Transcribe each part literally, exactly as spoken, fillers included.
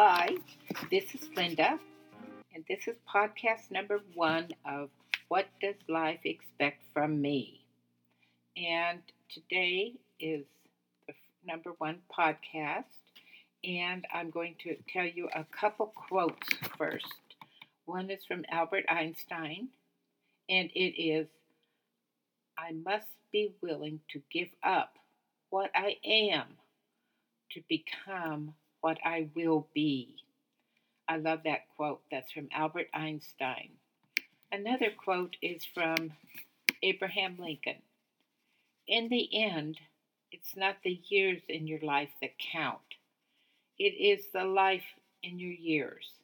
Hi, this is Linda, and this is podcast number one of What Does Life Expect From Me? And today is the number one podcast, and I'm going to tell you a couple quotes first. One is from Albert Einstein, and it is, "I must be willing to give up what I am to become what I will be." I love that quote. That's from Albert Einstein. Another quote is from Abraham Lincoln. "In the end, it's not the years in your life that count. It is the life in your years."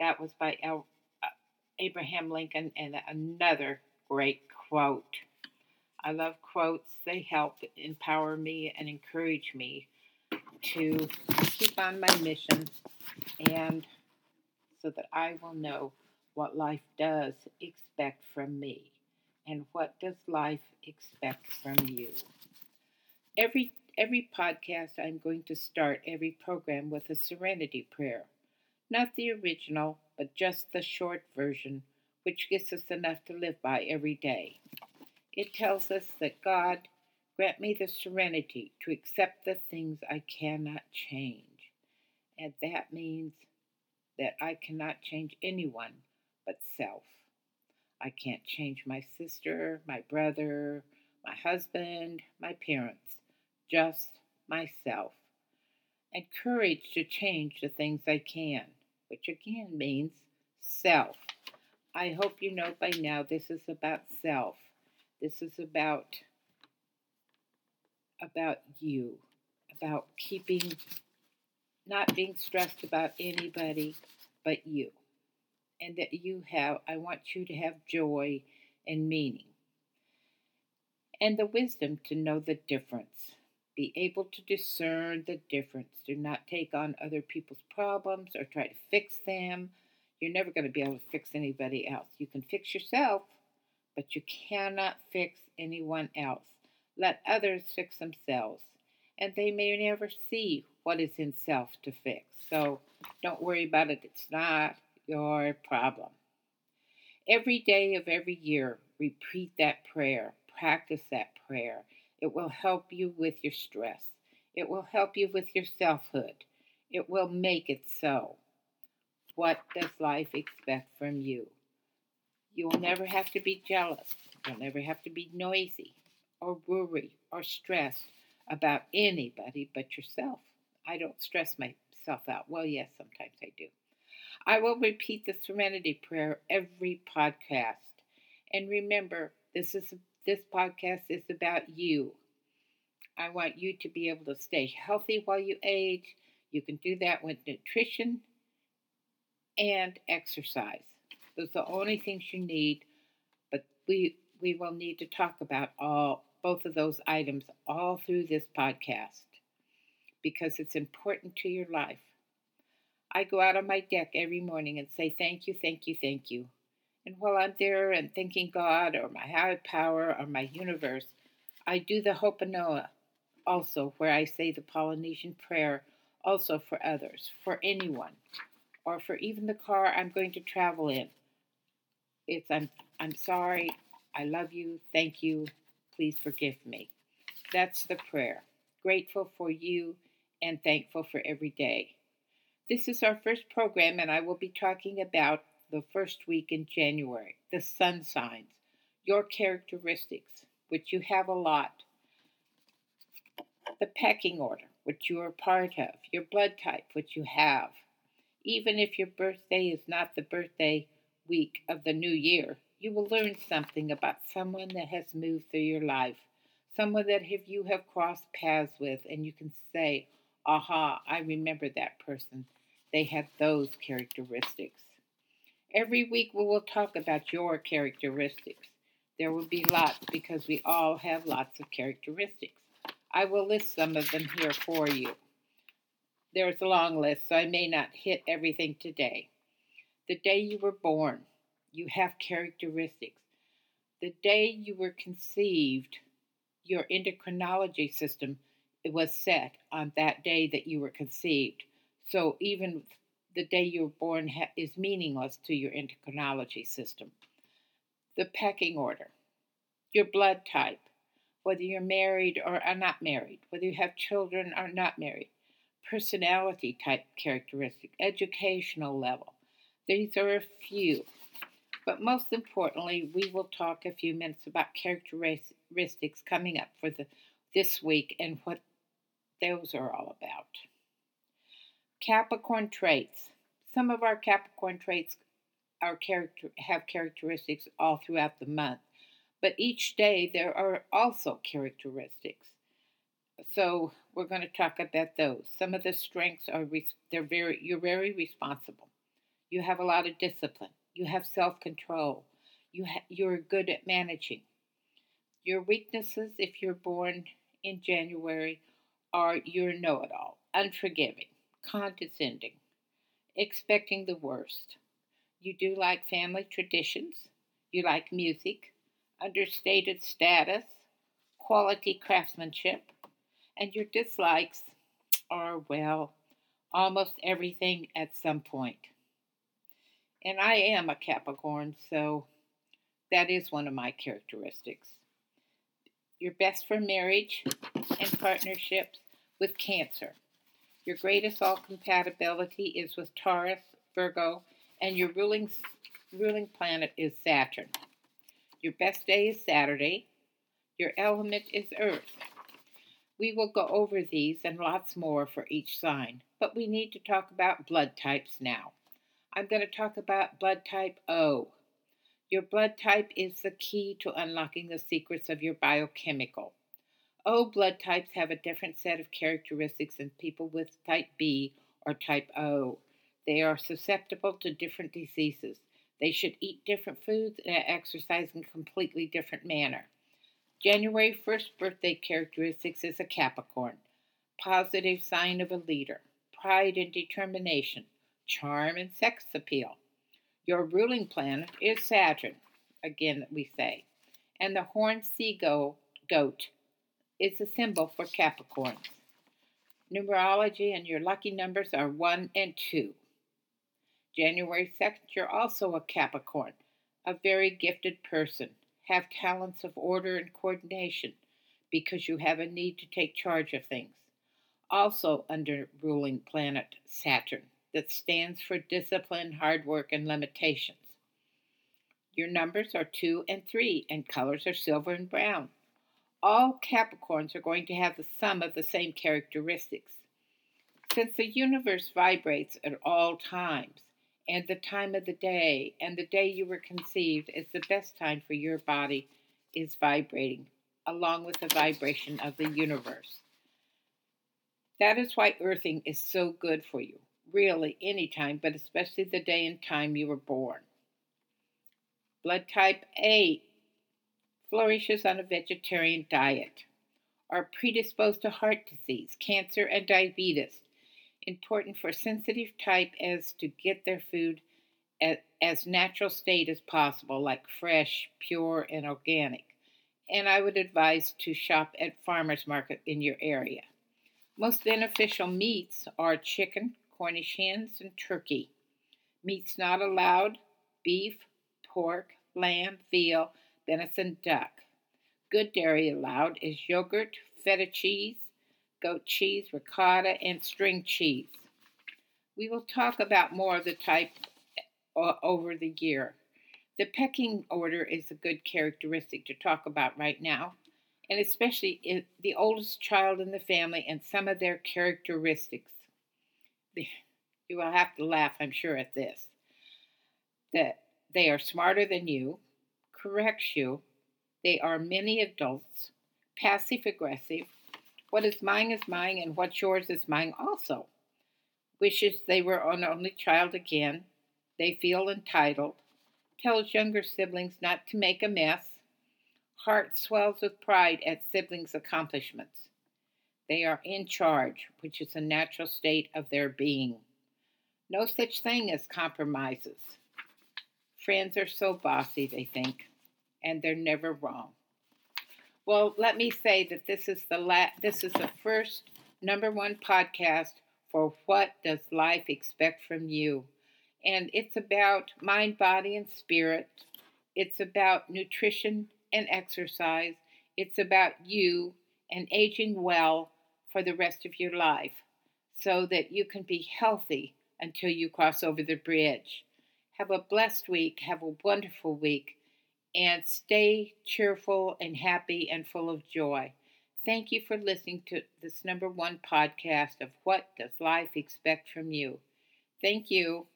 That was by El- uh, Abraham Lincoln, and another great quote. I love quotes. They help empower me and encourage me to keep on my mission, and so that I will know what life does expect from me, and what does life expect from you. Every every podcast, I'm going to start every program with a serenity prayer. Not the original, but just the short version, which gives us enough to live by every day. It tells us that God, grant me the serenity to accept the things I cannot change. And that means that I cannot change anyone but self. I can't change my sister, my brother, my husband, my parents, just myself. And courage to change the things I can, which again means self. I hope you know by now this is about self. This is about about you, about keeping, not being stressed about anybody but you. And that you have, I want you to have joy and meaning. And the wisdom to know the difference. Be able to discern the difference. Do not take on other people's problems or try to fix them. You're never going to be able to fix anybody else. You can fix yourself, but you cannot fix anyone else. Let others fix themselves, and they may never see what is in self to fix. So don't worry about it. It's not your problem. Every day of every year, repeat that prayer. Practice that prayer. It will help you with your stress. It will help you with your selfhood. It will make it so. What does life expect from you? You'll never have to be jealous. You'll never have to be noisy, or worry, or stressed about anybody but yourself. I don't stress myself out. Well, yes, sometimes I do. I will repeat the Serenity Prayer every podcast. And remember, this is this podcast is about you. I want you to be able to stay healthy while you age. You can do that with nutrition and exercise. Those are the only things you need, but we we will need to talk about all both of those items all through this podcast, because it's important to your life. I go out on my deck every morning and say, thank you, thank you, thank you. And while I'm there and thanking God or my higher power or my universe, I do the Hōʻoponopono also, where I say the Polynesian prayer also for others, for anyone, or for even the car I'm going to travel in. It's I'm, I'm sorry, I love you, thank you, please forgive me. That's the prayer. Grateful for you and thankful for every day. This is our first program, and I will be talking about the first week in January, the sun signs, your characteristics, which you have a lot, the pecking order, which you are part of, your blood type, which you have. Even if your birthday is not the birthday week of the new year, you will learn something about someone that has moved through your life, someone that have, you have crossed paths with, and you can say, aha, I remember that person. They have those characteristics. Every week we will talk about your characteristics. There will be lots, because we all have lots of characteristics. I will list some of them here for you. There's a long list, so I may not hit everything today. The day you were born. You have characteristics. The day you were conceived, your endocrinology system was set on that day that you were conceived. So even the day you were born ha- is meaningless to your endocrinology system. The pecking order, your blood type, whether you're married or are not married, whether you have children or not married, personality type characteristic, educational level. These are a few. But most importantly, we will talk a few minutes about characteristics coming up for the, this week and what those are all about. Capricorn traits. Some of our Capricorn traits are character, have characteristics all throughout the month, but each day there are also characteristics. So we're going to talk about those. Some of the strengths are they're very you're very responsible. You have a lot of discipline. You have self-control. You ha- you're good at managing. Your weaknesses, if you're born in January, are you're know-it-all, unforgiving, condescending, expecting the worst. You do like family traditions. You like music, understated status, quality craftsmanship, and your dislikes are, well, almost everything at some point. And I am a Capricorn, so that is one of my characteristics. You're best for marriage and partnerships with Cancer. Your greatest all compatibility is with Taurus, Virgo, and your ruling ruling planet is Saturn. Your best day is Saturday. Your element is Earth. We will go over these and lots more for each sign, but we need to talk about blood types now. I'm going to talk about blood type O. Your blood type is the key to unlocking the secrets of your biochemical. O blood types have a different set of characteristics than people with type B or type O. They are susceptible to different diseases. They should eat different foods and exercise in a completely different manner. January first birthday characteristics is a Capricorn. Positive sign of a leader. Pride and determination. Charm and sex appeal. Your ruling planet is Saturn, again we say, and the horned sea goat is a symbol for Capricorns. Numerology and your lucky numbers are one and two. January second, you're also a Capricorn, a very gifted person. Have talents of order and coordination because you have a need to take charge of things. Also under ruling planet Saturn. That stands for discipline, hard work, and limitations. Your numbers are two and three, and colors are silver and brown. All Capricorns are going to have the sum of the same characteristics. Since the universe vibrates at all times, and the time of the day, and the day you were conceived is the best time for your body is vibrating, along with the vibration of the universe. That is why earthing is so good for you. Really, any time, but especially the day and time you were born. Blood type A flourishes on a vegetarian diet, are predisposed to heart disease, cancer, and diabetes. Important for sensitive type as to get their food as, as natural state as possible, like fresh, pure, and organic. And I would advise to shop at farmers market in your area. Most beneficial meats are chicken, Cornish hens, and turkey. Meats not allowed, beef, pork, lamb, veal, venison, duck. Good dairy allowed is yogurt, feta cheese, goat cheese, ricotta, and string cheese. We will talk about more of the type uh, over the year. The pecking order is a good characteristic to talk about right now, and especially if the oldest child in the family and some of their characteristics. You will have to laugh, I'm sure, at this. That they are smarter than you, corrects you, they are mini adults, passive-aggressive, what is mine is mine and what's yours is mine also. Wishes they were an only child again, they feel entitled, tells younger siblings not to make a mess, heart swells with pride at siblings' accomplishments. They are in charge, which is a natural state of their being. No such thing as compromises. Friends are so bossy, they think, and they're never wrong. Well, let me say that this is the la- this is the first number one podcast for what does life expect from you? And it's about mind, body, and spirit. It's about nutrition and exercise. It's about you and aging well for the rest of your life so that you can be healthy until you cross over the bridge. Have a blessed week. Have a wonderful week. And stay cheerful and happy and full of joy. Thank you for listening to this number one podcast of What Does Life Expect From You? Thank you.